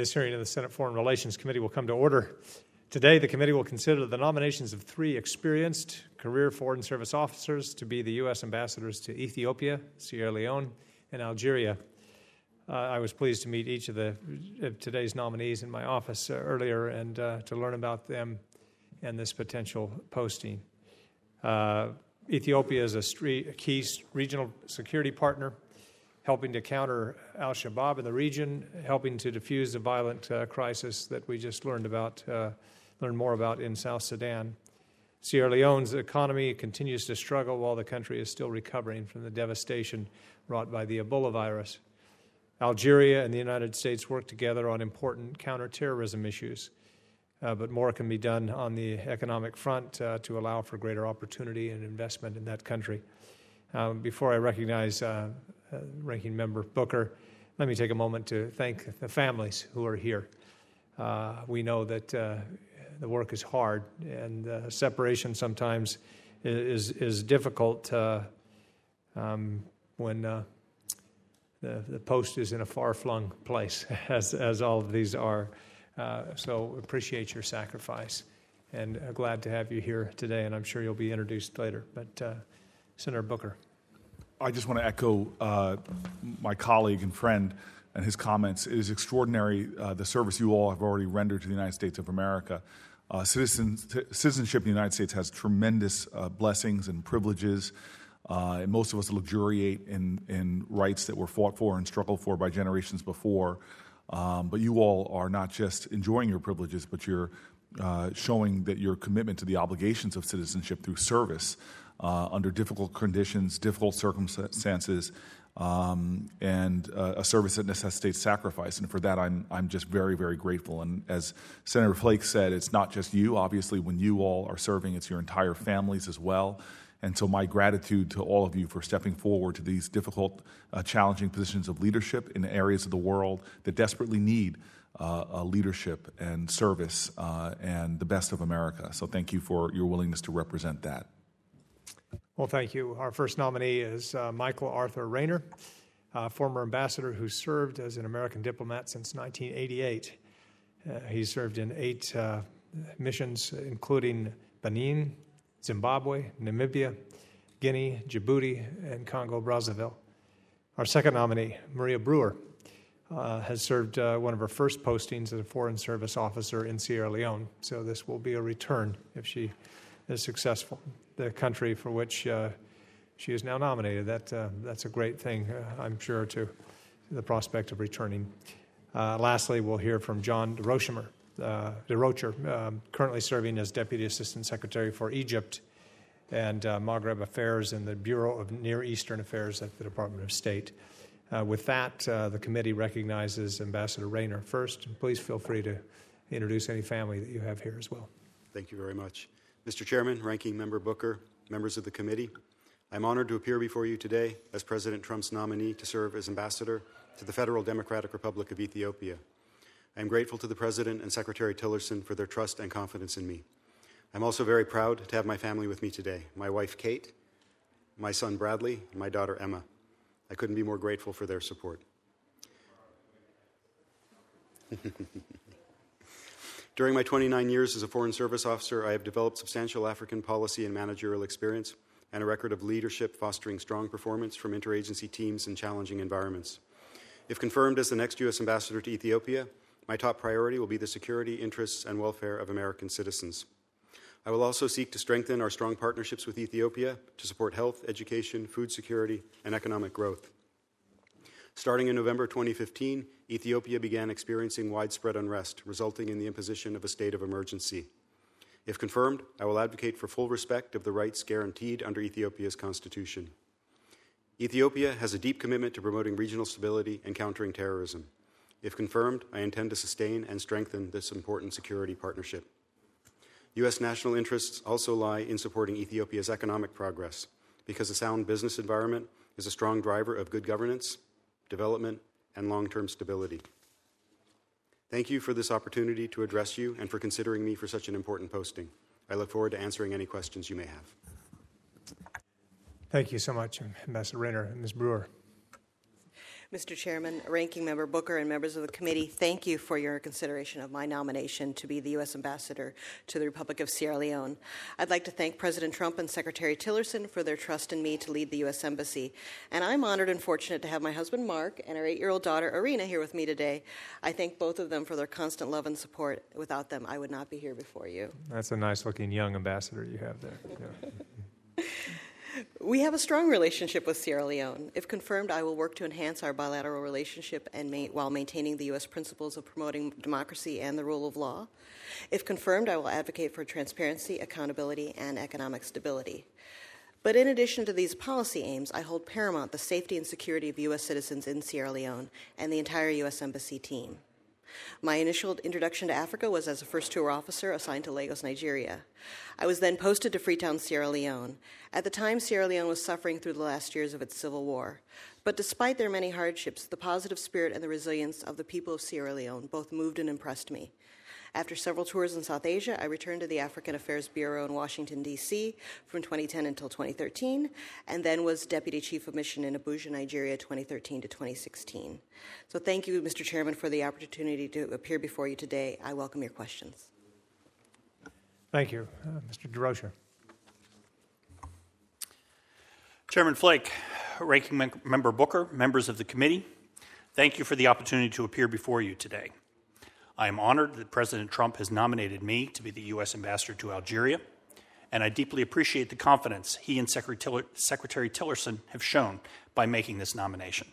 This hearing of the Senate Foreign Relations Committee will come to order. Today, the committee will consider the nominations of 3 experienced career foreign service officers to be the U.S. ambassadors to Ethiopia, Sierra Leone, and Algeria. I was pleased to meet each of today's nominees in my office earlier and to learn about them and this potential posting. Ethiopia is a key regional security partner, helping to counter Al-Shabaab in the region, helping to defuse the violent crisis that we just learned more about in South Sudan. Sierra Leone's economy continues to struggle while the country is still recovering from the devastation wrought by the Ebola virus. Algeria and the United States work together on important counterterrorism issues, but more can be done on the economic front to allow for greater opportunity and investment in that country. Before I recognize Ranking Member Booker, let me take a moment to thank the families who are here. We know that the work is hard, and separation sometimes is difficult when the post is in a far-flung place, as all of these are. So appreciate your sacrifice, and glad to have you here today, and I'm sure you'll be introduced later. But Senator Booker. I just want to echo my colleague and friend and his comments. It is extraordinary the service you all have already rendered to the United States of America. Citizenship in the United States has tremendous blessings and privileges. And most of us luxuriate in rights that were fought for and struggled for by generations before. But you all are not just enjoying your privileges, but you're showing that your commitment to the obligations of citizenship through service. Under difficult conditions, difficult circumstances, and a service that necessitates sacrifice. And for that, I'm just very, very grateful. And as Senator Flake said, it's not just you. Obviously, when you all are serving, it's your entire families as well. And so my gratitude to all of you for stepping forward to these difficult, challenging positions of leadership in areas of the world that desperately need leadership and service and the best of America. So thank you for your willingness to represent that. Well, thank you. Our first nominee is Michael Arthur Raynor, former ambassador who served as an American diplomat since 1988. He served in 8 missions, including Benin, Zimbabwe, Namibia, Guinea, Djibouti, and Congo-Brazzaville. Our second nominee, Maria Brewer, has served one of her first postings as a Foreign Service officer in Sierra Leone, so this will be a return if she is successful. The country for which she is now nominated. That's a great thing, I'm sure, to the prospect of returning. Lastly, we'll hear from John Desrocher, currently serving as Deputy Assistant Secretary for Egypt and Maghreb Affairs in the Bureau of Near Eastern Affairs at the Department of State. With that, the committee recognizes Ambassador Raynor first. And please feel free to introduce any family that you have here as well. Thank you very much. Mr. Chairman, Ranking Member Booker, members of the committee, I'm honored to appear before you today as President Trump's nominee to serve as ambassador to the Federal Democratic Republic of Ethiopia. I am grateful to the President and Secretary Tillerson for their trust and confidence in me. I'm also very proud to have my family with me today, my wife Kate, my son Bradley, and my daughter Emma. I couldn't be more grateful for their support. During my 29 years as a Foreign Service officer, I have developed substantial African policy and managerial experience and a record of leadership fostering strong performance from interagency teams in challenging environments. If confirmed as the next U.S. ambassador to Ethiopia, my top priority will be the security, interests, and welfare of American citizens. I will also seek to strengthen our strong partnerships with Ethiopia to support health, education, food security, and economic growth. Starting in November 2015, Ethiopia began experiencing widespread unrest, resulting in the imposition of a state of emergency. If confirmed, I will advocate for full respect of the rights guaranteed under Ethiopia's constitution. Ethiopia has a deep commitment to promoting regional stability and countering terrorism. If confirmed, I intend to sustain and strengthen this important security partnership. U.S. national interests also lie in supporting Ethiopia's economic progress, because a sound business environment is a strong driver of good governance, development, and long-term stability. Thank you for this opportunity to address you and for considering me for such an important posting. I look forward to answering any questions you may have. Thank you so much, Ambassador Raynor and Ms. Brewer. Mr. Chairman, Ranking Member Booker, and members of the committee, thank you for your consideration of my nomination to be the U.S. Ambassador to the Republic of Sierra Leone. I'd like to thank President Trump and Secretary Tillerson for their trust in me to lead the U.S. Embassy. And I'm honored and fortunate to have my husband, Mark, and our 8-year-old daughter, Arena, here with me today. I thank both of them for their constant love and support. Without them, I would not be here before you. That's a nice-looking young ambassador you have there. Yeah. We have a strong relationship with Sierra Leone. If confirmed, I will work to enhance our bilateral relationship and while maintaining the U.S. principles of promoting democracy and the rule of law. If confirmed, I will advocate for transparency, accountability, and economic stability. But in addition to these policy aims, I hold paramount the safety and security of U.S. citizens in Sierra Leone and the entire U.S. Embassy team. My initial introduction to Africa was as a first tour officer assigned to Lagos, Nigeria. I was then posted to Freetown, Sierra Leone. At the time, Sierra Leone was suffering through the last years of its civil war. But despite their many hardships, the positive spirit and the resilience of the people of Sierra Leone both moved and impressed me. After several tours in South Asia, I returned to the African Affairs Bureau in Washington, D.C. from 2010 until 2013, and then was Deputy Chief of Mission in Abuja, Nigeria, 2013 to 2016. So thank you, Mr. Chairman, for the opportunity to appear before you today. I welcome your questions. Thank you. Mr. Desrocher. Chairman Flake, Ranking Member Booker, members of the committee, thank you for the opportunity to appear before you today. I am honored that President Trump has nominated me to be the U.S. Ambassador to Algeria, and I deeply appreciate the confidence he and Secretary Tillerson have shown by making this nomination.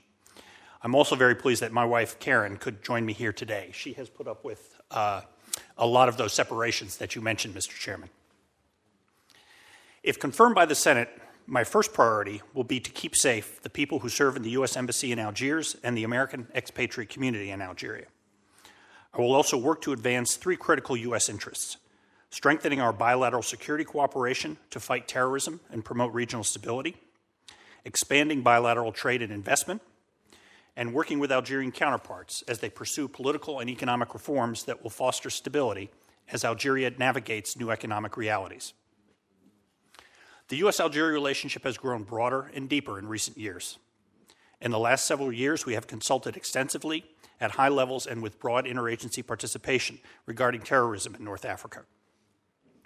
I'm also very pleased that my wife, Karen, could join me here today. She has put up with a lot of those separations that you mentioned, Mr. Chairman. If confirmed by the Senate, my first priority will be to keep safe the people who serve in the U.S. Embassy in Algiers and the American expatriate community in Algeria. I will also work to advance three critical U.S. interests: strengthening our bilateral security cooperation to fight terrorism and promote regional stability, expanding bilateral trade and investment, and working with Algerian counterparts as they pursue political and economic reforms that will foster stability as Algeria navigates new economic realities. The U.S.-Algeria relationship has grown broader and deeper in recent years. In the last several years, we have consulted extensively at high levels and with broad interagency participation regarding terrorism in North Africa.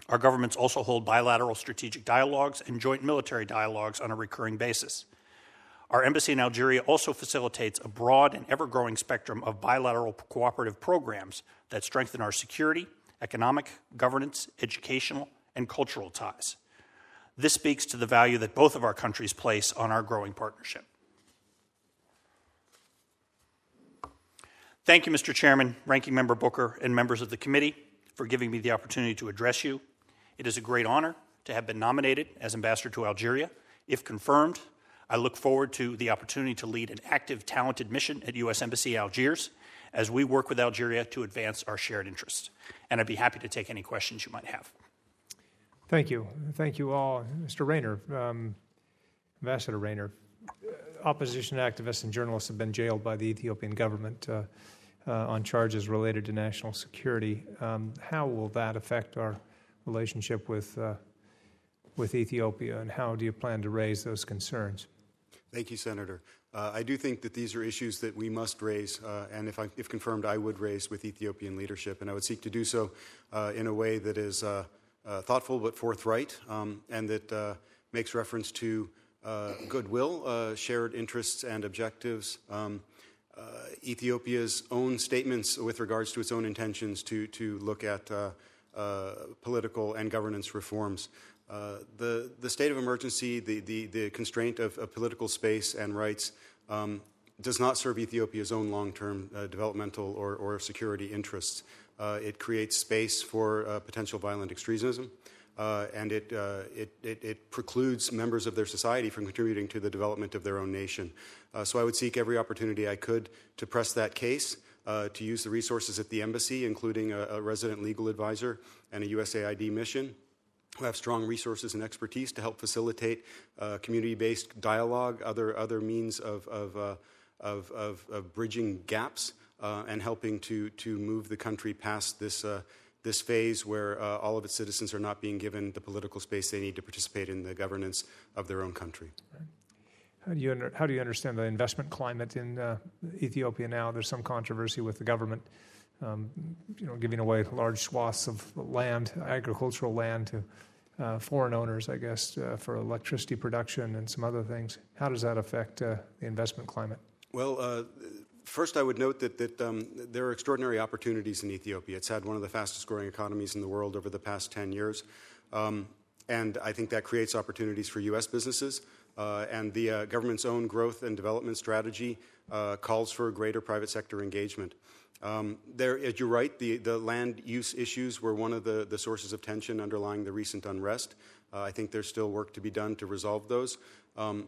Our governments also hold bilateral strategic dialogues and joint military dialogues on a recurring basis. Our embassy in Algeria also facilitates a broad and ever-growing spectrum of bilateral cooperative programs that strengthen our security, economic, governance, educational, and cultural ties. This speaks to the value that both of our countries place on our growing partnership. Thank you, Mr. Chairman, Ranking Member Booker, and members of the committee for giving me the opportunity to address you. It is a great honor to have been nominated as Ambassador to Algeria. If confirmed, I look forward to the opportunity to lead an active, talented mission at U.S. Embassy Algiers as we work with Algeria to advance our shared interests. And I'd be happy to take any questions you might have. Thank you. Thank you all. Mr. Raynor, Ambassador Raynor, opposition activists and journalists have been jailed by the Ethiopian government on charges related to national security. How will that affect our relationship with Ethiopia, and how do you plan to raise those concerns? Thank you, Senator. I do think that these are issues that we must raise, and if confirmed, I would raise with Ethiopian leadership, and I would seek to do so in a way that is thoughtful but forthright, and that makes reference to goodwill, shared interests and objectives, Ethiopia's own statements with regards to its own intentions to look at political and governance reforms. The state of emergency, the constraint of political space and rights does not serve Ethiopia's own long-term developmental or security interests. It creates space for potential violent extremism. And it precludes members of their society from contributing to the development of their own nation. So I would seek every opportunity I could to press that case, to use the resources at the embassy, including a resident legal advisor and a USAID mission, who have strong resources and expertise to help facilitate community-based dialogue, other means of bridging gaps, and helping to move the country past this phase where all of its citizens are not being given the political space they need to participate in the governance of their own country. How do you understand the investment climate in Ethiopia now? There's some controversy with the government, giving away large swaths of land, agricultural land, to foreign owners, I guess, for electricity production and some other things. How does that affect the investment climate? Well, first, I would note that there are extraordinary opportunities in Ethiopia. It's had one of the fastest-growing economies in the world over the past 10 years, and I think that creates opportunities for U.S. businesses. And the government's own growth and development strategy calls for greater private sector engagement. As you're right, the land use issues were one of the sources of tension underlying the recent unrest. I think there's still work to be done to resolve those.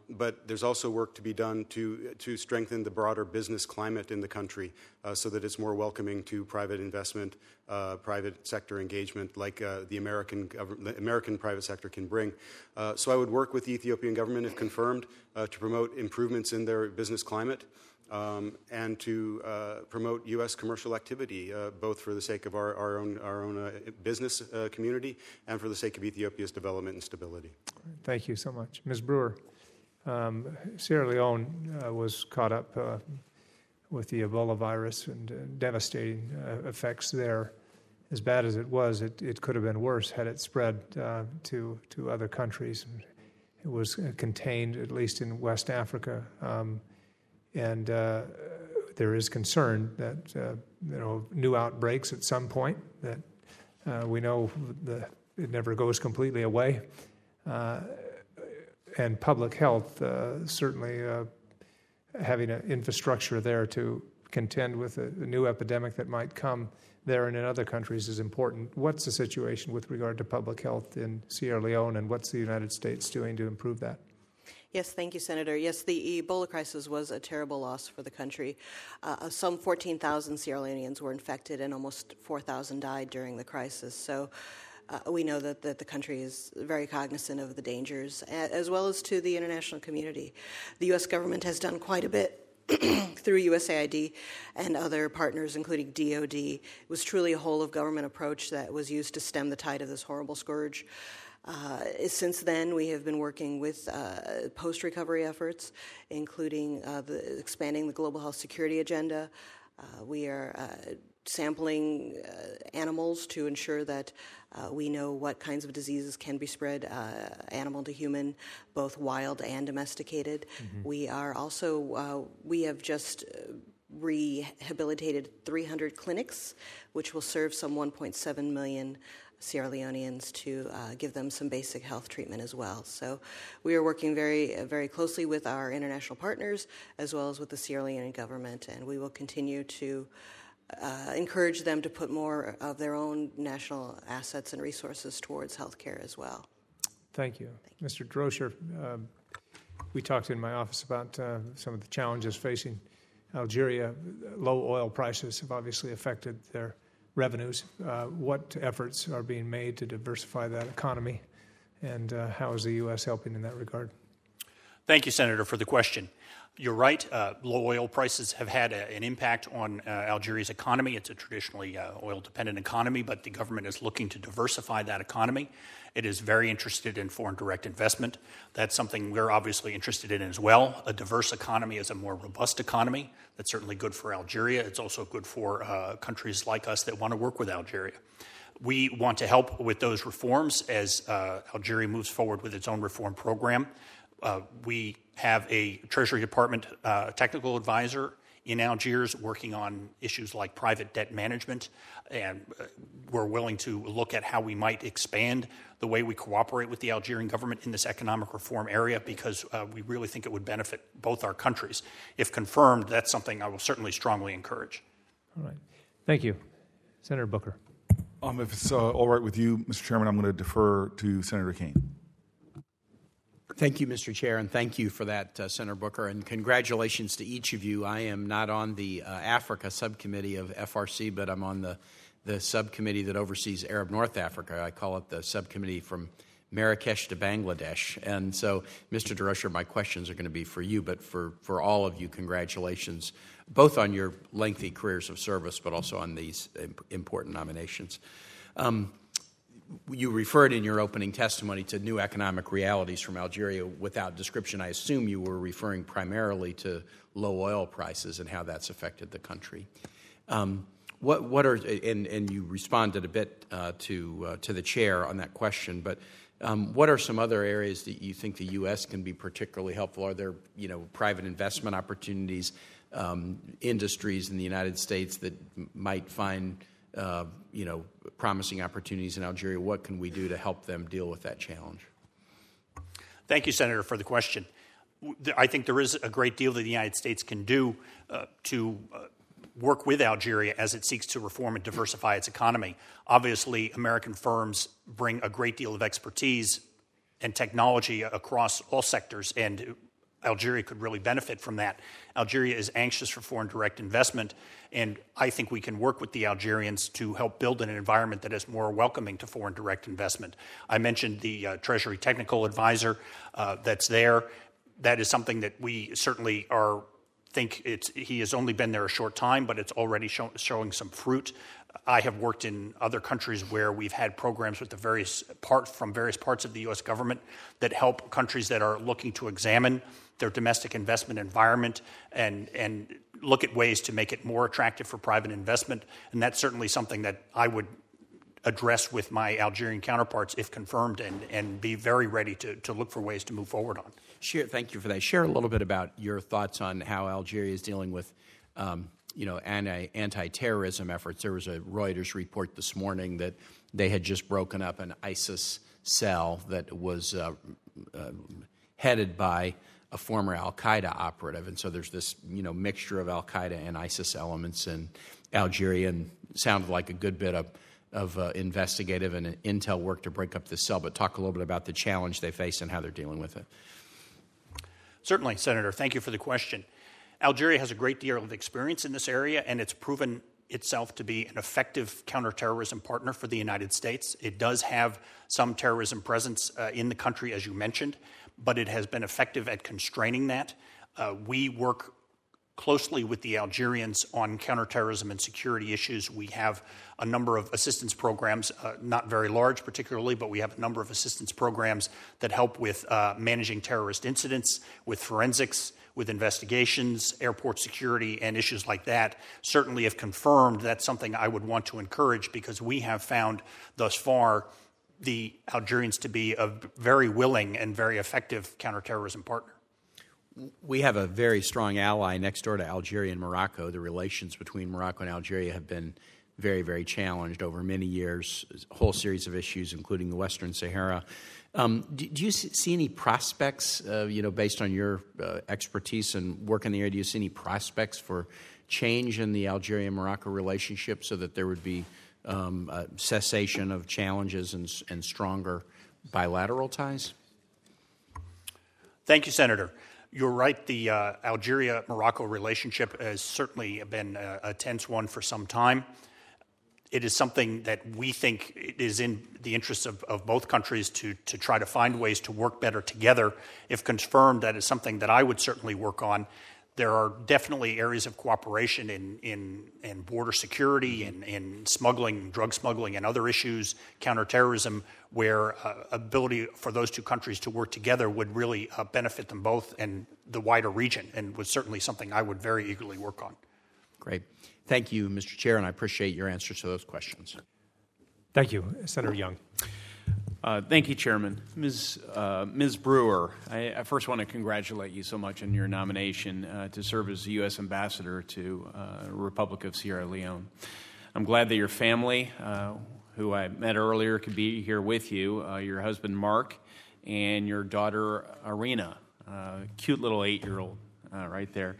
But there's also work to be done to strengthen the broader business climate in the country so that it's more welcoming to private investment, private sector engagement like the American private sector can bring. So I would work with the Ethiopian government, if confirmed, to promote improvements in their business climate. And to promote U.S. commercial activity, both for the sake of our own business community and for the sake of Ethiopia's development and stability. Thank you so much. Ms. Brewer, Sierra Leone was caught up with the Ebola virus and devastating effects there. As bad as it was, it could have been worse had it spread to other countries. It was contained, at least in West Africa. And there is concern that new outbreaks at some point. That we know it never goes completely away, and public health certainly having an infrastructure there to contend with a new epidemic that might come there and in other countries is important. What's the situation with regard to public health in Sierra Leone, and what's the United States doing to improve that? Yes, thank you, Senator. Yes, the Ebola crisis was a terrible loss for the country. Some 14,000 Sierra Leoneans were infected and almost 4,000 died during the crisis. So we know that the country is very cognizant of the dangers, as well as to the international community. The U.S. government has done quite a bit through USAID and other partners, including DOD. It was truly a whole-of-government approach that was used to stem the tide of this horrible scourge. Since then, we have been working with post-recovery efforts, including expanding the global health security agenda. We are sampling animals to ensure that we know what kinds of diseases can be spread animal to human, both wild and domesticated. Mm-hmm. We are also, we have just rehabilitated 300 clinics, which will serve some 1.7 million Sierra Leoneans to give them some basic health treatment as well. So we are working very, very closely with our international partners as well as with the Sierra Leonean government, and we will continue to encourage them to put more of their own national assets and resources towards health care as well. Thank you. Mr. Desrocher, we talked in my office about some of the challenges facing Algeria. Low oil prices have obviously affected their revenues. What efforts are being made to diversify that economy, and how is the U.S. helping in that regard? Thank you, Senator, for the question. You're right. Low oil prices have had an impact on Algeria's economy. It's a traditionally oil-dependent economy, but the government is looking to diversify that economy. It is very interested in foreign direct investment. That's something we're obviously interested in as well. A diverse economy is a more robust economy. That's certainly good for Algeria. It's also good for countries like us that want to work with Algeria. We want to help with those reforms as Algeria moves forward with its own reform program. We have a Treasury Department technical advisor in Algiers working on issues like private debt management, and we're willing to look at how we might expand the way we cooperate with the Algerian government in this economic reform area, because we really think it would benefit both our countries. If confirmed, that's something I will certainly strongly encourage. All right. Thank you. Senator Booker. If it's all right with you, Mr. Chairman, I'm going to defer to Senator Kane. Thank you, Mr. Chair, and thank you for that, Senator Booker, and congratulations to each of you. I am not on the Africa subcommittee of FRC, but I'm on the subcommittee that oversees Arab North Africa. I call it the subcommittee from Marrakesh to Bangladesh. And so, Mr. Desrocher, my questions are going to be for you, but for all of you, congratulations, both on your lengthy careers of service, but also on these important nominations. you referred in your opening testimony to new economic realities from Algeria without description. I assume you were referring primarily to low oil prices and how that's affected the country. What are, and you responded a bit to the chair on that question, but what are some other areas that you think the U.S. can be particularly helpful? Are there, private investment opportunities, industries in the United States that might find promising opportunities in Algeria? What can we do to help them deal with that challenge? Thank you, Senator, for the question. I think there is a great deal that the United States can do to work with Algeria as it seeks to reform and diversify its economy. Obviously, American firms bring a great deal of expertise and technology across all sectors, and Algeria could really benefit from that. Algeria is anxious for foreign direct investment, and I think we can work with the Algerians to help build an environment that is more welcoming to foreign direct investment. I mentioned the Treasury Technical Advisor that's there. That is something that we certainly he has only been there a short time, but it's already showing some fruit. I have worked in other countries where we've had programs with from various parts of the U.S. government that help countries that are looking to examine their domestic investment environment and look at ways to make it more attractive for private investment. And that's certainly something that I would address with my Algerian counterparts if confirmed and be very ready to look for ways to move forward on. Sure, thank you for that. Share a little bit about your thoughts on how Algeria is dealing with anti-terrorism efforts. There was a Reuters report this morning that they had just broken up an ISIS cell that was headed by a former Al-Qaeda operative. And so there's this, mixture of Al-Qaeda and ISIS elements in Algeria, and sounded like a good bit of investigative and intel work to break up this cell. But talk a little bit about the challenge they face and how they're dealing with it. Certainly, Senator. Thank you for the question. Algeria has a great deal of experience in this area, and it's proven itself to be an effective counterterrorism partner for the United States. It does have some terrorism presence in the country, as you mentioned, but it has been effective at constraining that. We work closely with the Algerians on counterterrorism and security issues. We have a number of assistance programs, not very large particularly, but we have a number of assistance programs that help with managing terrorist incidents, with forensics, with investigations, airport security, and issues like that. Certainly, if confirmed, that's something I would want to encourage, because we have found thus far the Algerians to be a very willing and very effective counterterrorism partner. We have a very strong ally next door to Algeria and Morocco. The relations between Morocco and Algeria have been very, very challenged over many years, a whole series of issues, including the Western Sahara. Do you see any prospects, based on your expertise and work in the area, do you see any prospects for change in the Algeria-Morocco relationship so that there would be a cessation of challenges and stronger bilateral ties? Thank you, Senator. You're right. The Algeria-Morocco relationship has certainly been a tense one for some time. It is something that we think it is in the interests of both countries to try to find ways to work better together. If confirmed, that is something that I would certainly work on. There are definitely areas of cooperation in border security, in smuggling, drug smuggling, and other issues, counterterrorism, where ability for those two countries to work together would really benefit them both and the wider region, and was certainly something I would very eagerly work on. Great. Thank you, Mr. Chair, and I appreciate your answers to those questions. Thank you, Senator Young. Thank you, Chairman. Ms. Brewer, I first want to congratulate you so much on your nomination to serve as the U.S. Ambassador to Republic of Sierra Leone. I'm glad that your family, who I met earlier, could be here with you, your husband, Mark, and your daughter, Arena, cute little 8-year-old right there.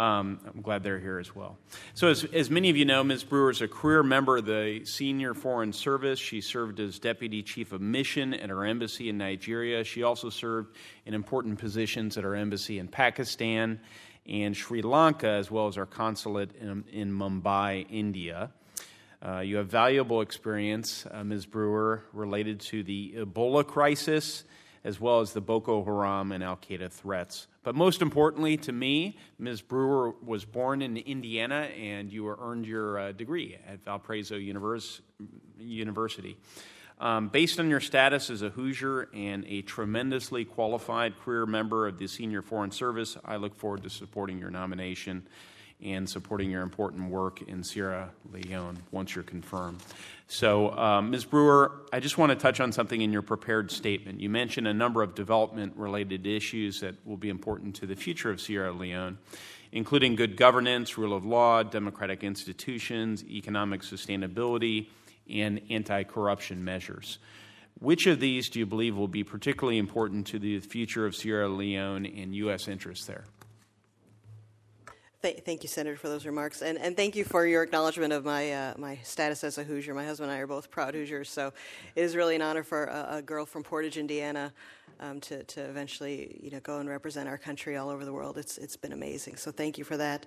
I'm glad they're here as well. So as many of you know, Ms. Brewer is a career member of the Senior Foreign Service. She served as Deputy Chief of Mission at our embassy in Nigeria. She also served in important positions at our embassy in Pakistan and Sri Lanka, as well as our consulate in Mumbai, India. You have valuable experience, Ms. Brewer, related to the Ebola crisis, as well as the Boko Haram and Al-Qaeda threats. But most importantly to me, Ms. Brewer was born in Indiana, and you earned your degree at Valparaiso University. Based on your status as a Hoosier and a tremendously qualified career member of the Senior Foreign Service, I look forward to supporting your nomination and supporting your important work in Sierra Leone once you're confirmed. So, Ms. Brewer, I just want to touch on something in your prepared statement. You mentioned a number of development-related issues that will be important to the future of Sierra Leone, including good governance, rule of law, democratic institutions, economic sustainability, and anti-corruption measures. Which of these do you believe will be particularly important to the future of Sierra Leone and U.S. interests there? Thank you, Senator, for those remarks, and thank you for your acknowledgement of my my status as a Hoosier. My husband and I are both proud Hoosiers, so it is really an honor for a girl from Portage, Indiana, to eventually go and represent our country all over the world. It's been amazing, so thank you for that.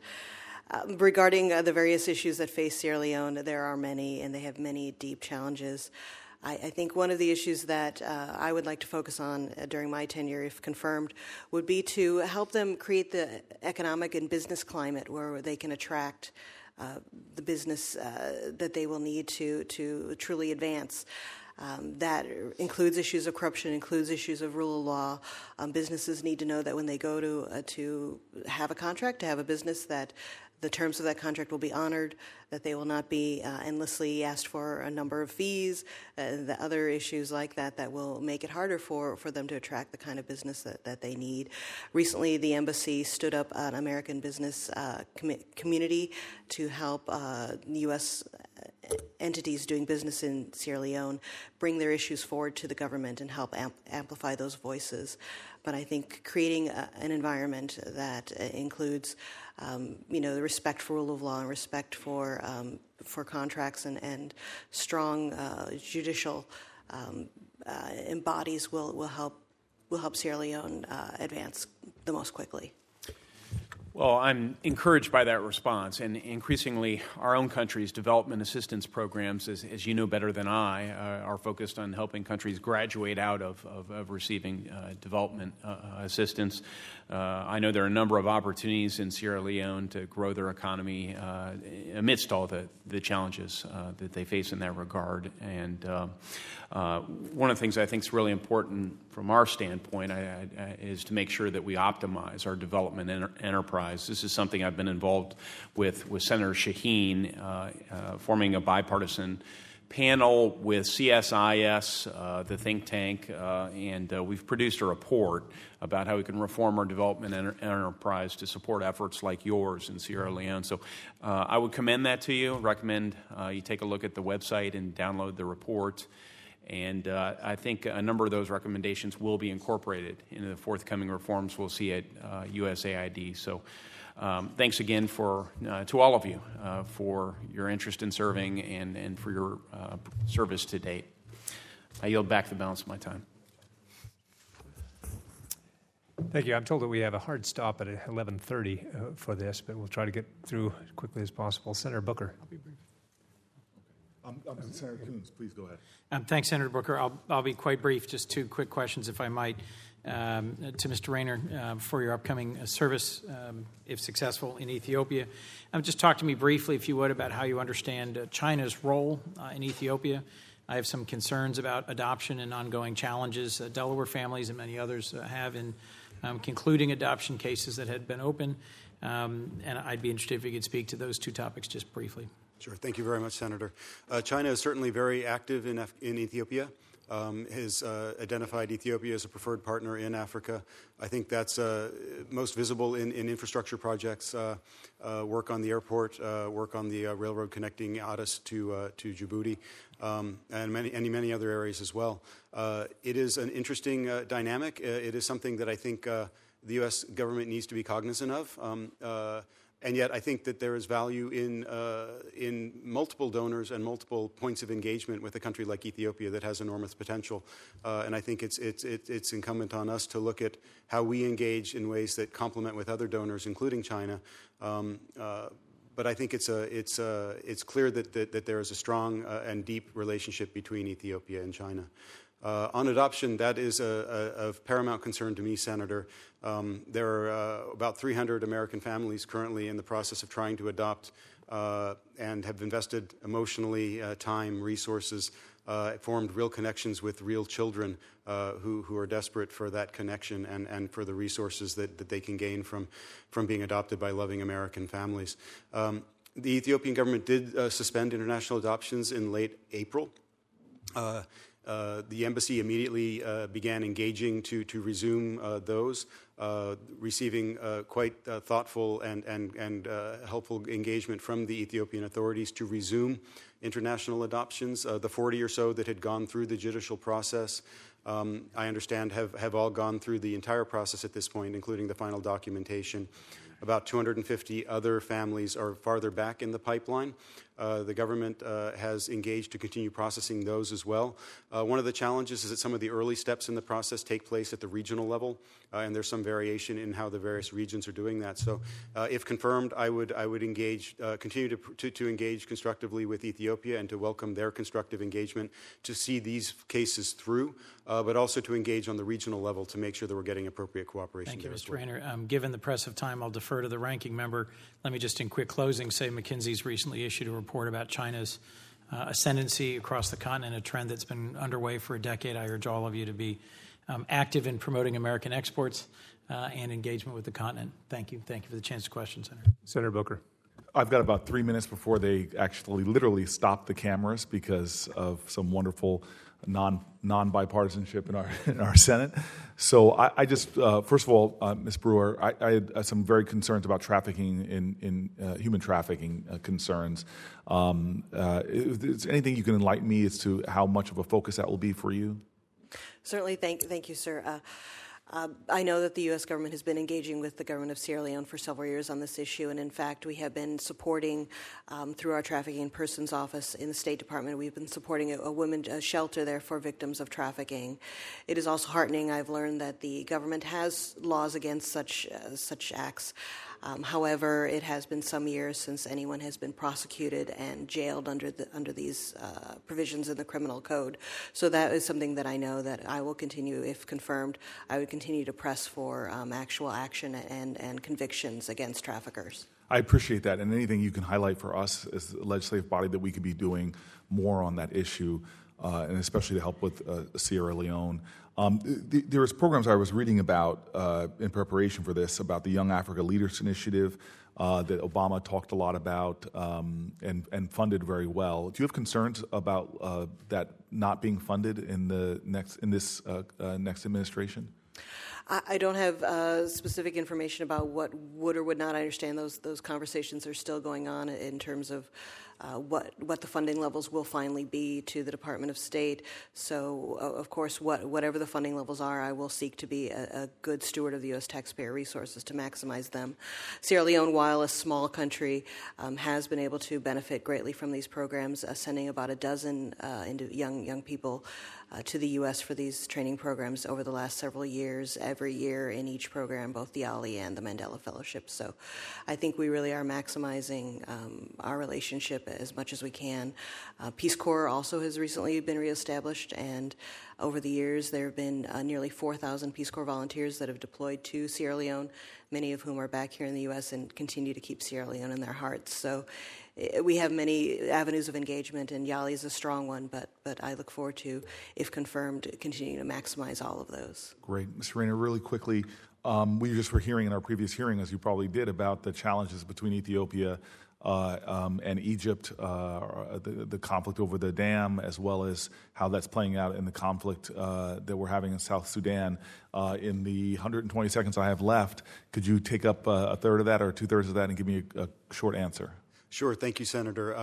Regarding the various issues that face Sierra Leone, there are many, and they have many deep challenges. I think one of the issues that I would like to focus on during my tenure, if confirmed, would be to help them create the economic and business climate where they can attract the business that they will need to truly advance. That includes issues of corruption, includes issues of rule of law. Businesses need to know that when they go to have a contract, to have a business, that the terms of that contract will be honored, that they will not be endlessly asked for a number of fees, and the other issues like that that will make it harder for them to attract the kind of business that they need. Recently, the embassy stood up an American business community to help U.S. entities doing business in Sierra Leone bring their issues forward to the government and help amplify those voices. But I think creating an environment that includes, the respect for rule of law and respect for contracts and strong judicial bodies will help Sierra Leone advance the most quickly. Well, I'm encouraged by that response, and increasingly our own country's development assistance programs, as you know better than I, are focused on helping countries graduate out of receiving development assistance. I know there are a number of opportunities in Sierra Leone to grow their economy amidst all the challenges that they face in that regard. And one of the things I think is really important from our standpoint is to make sure that we optimize our development enterprise. This is something I've been involved with Senator Shaheen, forming a bipartisan panel with CSIS, the think tank, and we've produced a report about how we can reform our development enterprise to support efforts like yours in Sierra Leone. So I would commend that to you, recommend you take a look at the website and download the report. And I think a number of those recommendations will be incorporated into the forthcoming reforms we'll see at USAID. So thanks again to all of you for your interest in serving and for your service to date. I yield back the balance of my time. Thank you. I'm told that we have a hard stop at 11:30 for this, but we'll try to get through as quickly as possible. Senator Booker. I'll be brief. Senator Coons, please go ahead. Thanks, Senator Booker. I'll be quite brief. Just two quick questions, if I might, to Mr. Raynor for your upcoming service, if successful, in Ethiopia. Just talk to me briefly, if you would, about how you understand China's role in Ethiopia. I have some concerns about adoption and ongoing challenges Delaware families and many others have in concluding adoption cases that had been open. And I'd be interested if you could speak to those two topics just briefly. Sure. Thank you very much, Senator. China is certainly very active in Ethiopia, has identified Ethiopia as a preferred partner in Africa. I think that's most visible in infrastructure projects, work on the airport, work on the railroad connecting Addis to Djibouti, and many other areas as well. It is an interesting dynamic. It is something that I think the U.S. government needs to be cognizant of. And yet I think that there is value in multiple donors and multiple points of engagement with a country like Ethiopia that has enormous potential. And I think it's incumbent on us to look at how we engage in ways that complement with other donors, including China. But I think it's clear that there is a strong and deep relationship between Ethiopia and China. On adoption, that is of paramount concern to me, Senator. There are about 300 American families currently in the process of trying to adopt and have invested emotionally, time, resources formed real connections with real children who are desperate for that connection and for the resources that they can gain from being adopted by loving American families. The Ethiopian government did suspend international adoptions in late April. The embassy immediately began engaging to resume those, receiving quite thoughtful and helpful engagement from the Ethiopian authorities to resume international adoptions. The 40 or so that had gone through the judicial process, I understand, have all gone through the entire process at this point, including the final documentation. About 250 other families are farther back in the pipeline. The government has engaged to continue processing those as well. One of the challenges is that some of the early steps in the process take place at the regional level, and there's some variation in how the various regions are doing that. So if confirmed, I would engage, continue to engage constructively with Ethiopia and to welcome their constructive engagement to see these cases through, but also to engage on the regional level to make sure that we're getting appropriate cooperation. Thank you, Mr. Raynor. Given the press of time, I'll defer to the ranking member. Let me just in quick closing say McKinsey's recently issued a report about China's ascendancy across the continent, a trend that's been underway for a decade. I urge all of you to be active in promoting American exports and engagement with the continent. Thank you. Thank you for the chance to question, Senator. Senator Booker. I've got about 3 minutes before they actually literally stop the cameras because of some wonderful non-bipartisanship in our Senate. So I just, first of all, Ms. Brewer, I had some very concerns about trafficking in human trafficking concerns. If there's anything you can enlighten me as to how much of a focus that will be for you? Certainly. Thank you, sir. I know that the U.S. government has been engaging with the government of Sierra Leone for several years on this issue, and in fact, we have been supporting, through our Trafficking in Persons Office in the State Department, we've been supporting a women's shelter there for victims of trafficking. It is also heartening, I've learned, that the government has laws against such acts. However, it has been some years since anyone has been prosecuted and jailed under these provisions in the criminal code. So that is something that I know that I will continue, if confirmed, I would continue to press for actual action and convictions against traffickers. I appreciate that, and anything you can highlight for us as a legislative body that we could be doing more on that issue, and especially to help with Sierra Leone. There was programs I was reading about in preparation for this, about the Young Africa Leaders Initiative that Obama talked a lot about and funded very well. Do you have concerns about that not being funded in the next administration? I don't have specific information about what would or would not. I understand those conversations are still going on in terms of what the funding levels will finally be to the Department of State. So, of course, whatever the funding levels are, I will seek to be a good steward of the U.S. taxpayer resources to maximize them. Sierra Leone, while a small country, has been able to benefit greatly from these programs, sending about a dozen young people to the U.S. for these training programs over the last several years, every year in each program, both the Ali and the Mandela Fellowship. So I think we really are maximizing our relationship as much as we can. Peace Corps also has recently been reestablished, and over the years there have been nearly 4,000 Peace Corps volunteers that have deployed to Sierra Leone, many of whom are back here in the U.S. and continue to keep Sierra Leone in their hearts. So we have many avenues of engagement, and YALI is a strong one, but I look forward to, if confirmed, continuing to maximize all of those. Great. Ms. Raynor, really quickly, we just were hearing in our previous hearing, as you probably did, about the challenges between Ethiopia and Egypt, the conflict over the dam, as well as how that's playing out in the conflict that we're having in South Sudan. In the 120 seconds I have left, could you take up a third of that or two-thirds of that and give me a short answer? Sure. Thank you, Senator.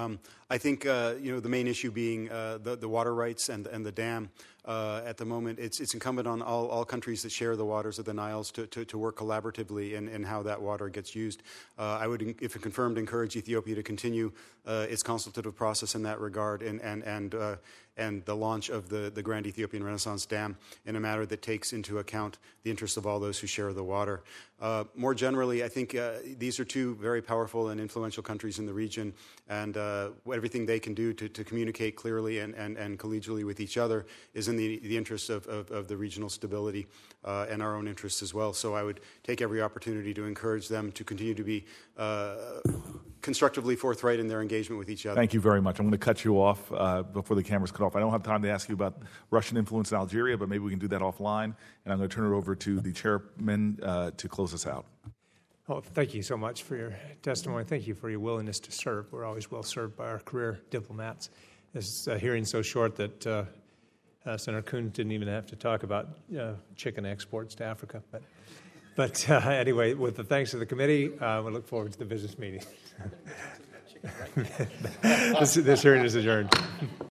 I think the main issue being the water rights and the dam. At the moment, it's incumbent on all countries that share the waters of the Niles to work collaboratively in how that water gets used. I would, if confirmed, encourage Ethiopia to continue its consultative process in that regard and the launch of the Grand Ethiopian Renaissance Dam in a manner that takes into account the interests of all those who share the water. More generally, I think these are two very powerful and influential countries in the region, and everything they can do to communicate clearly and collegially with each other is in the interest of the regional stability and our own interests as well. So I would take every opportunity to encourage them to continue to be constructively forthright in their engagement with each other. Thank you very much. I'm going to cut you off before the cameras cut off. I don't have time to ask you about Russian influence in Algeria, but maybe we can do that offline. And I'm going to turn it over to the chairman to close us out. Well, thank you so much for your testimony. Thank you for your willingness to serve. We're always well served by our career diplomats. This is a hearing so short that Senator Kuhn didn't even have to talk about chicken exports to Africa. But anyway, with the thanks of the committee, we look forward to the business meeting. This hearing is adjourned.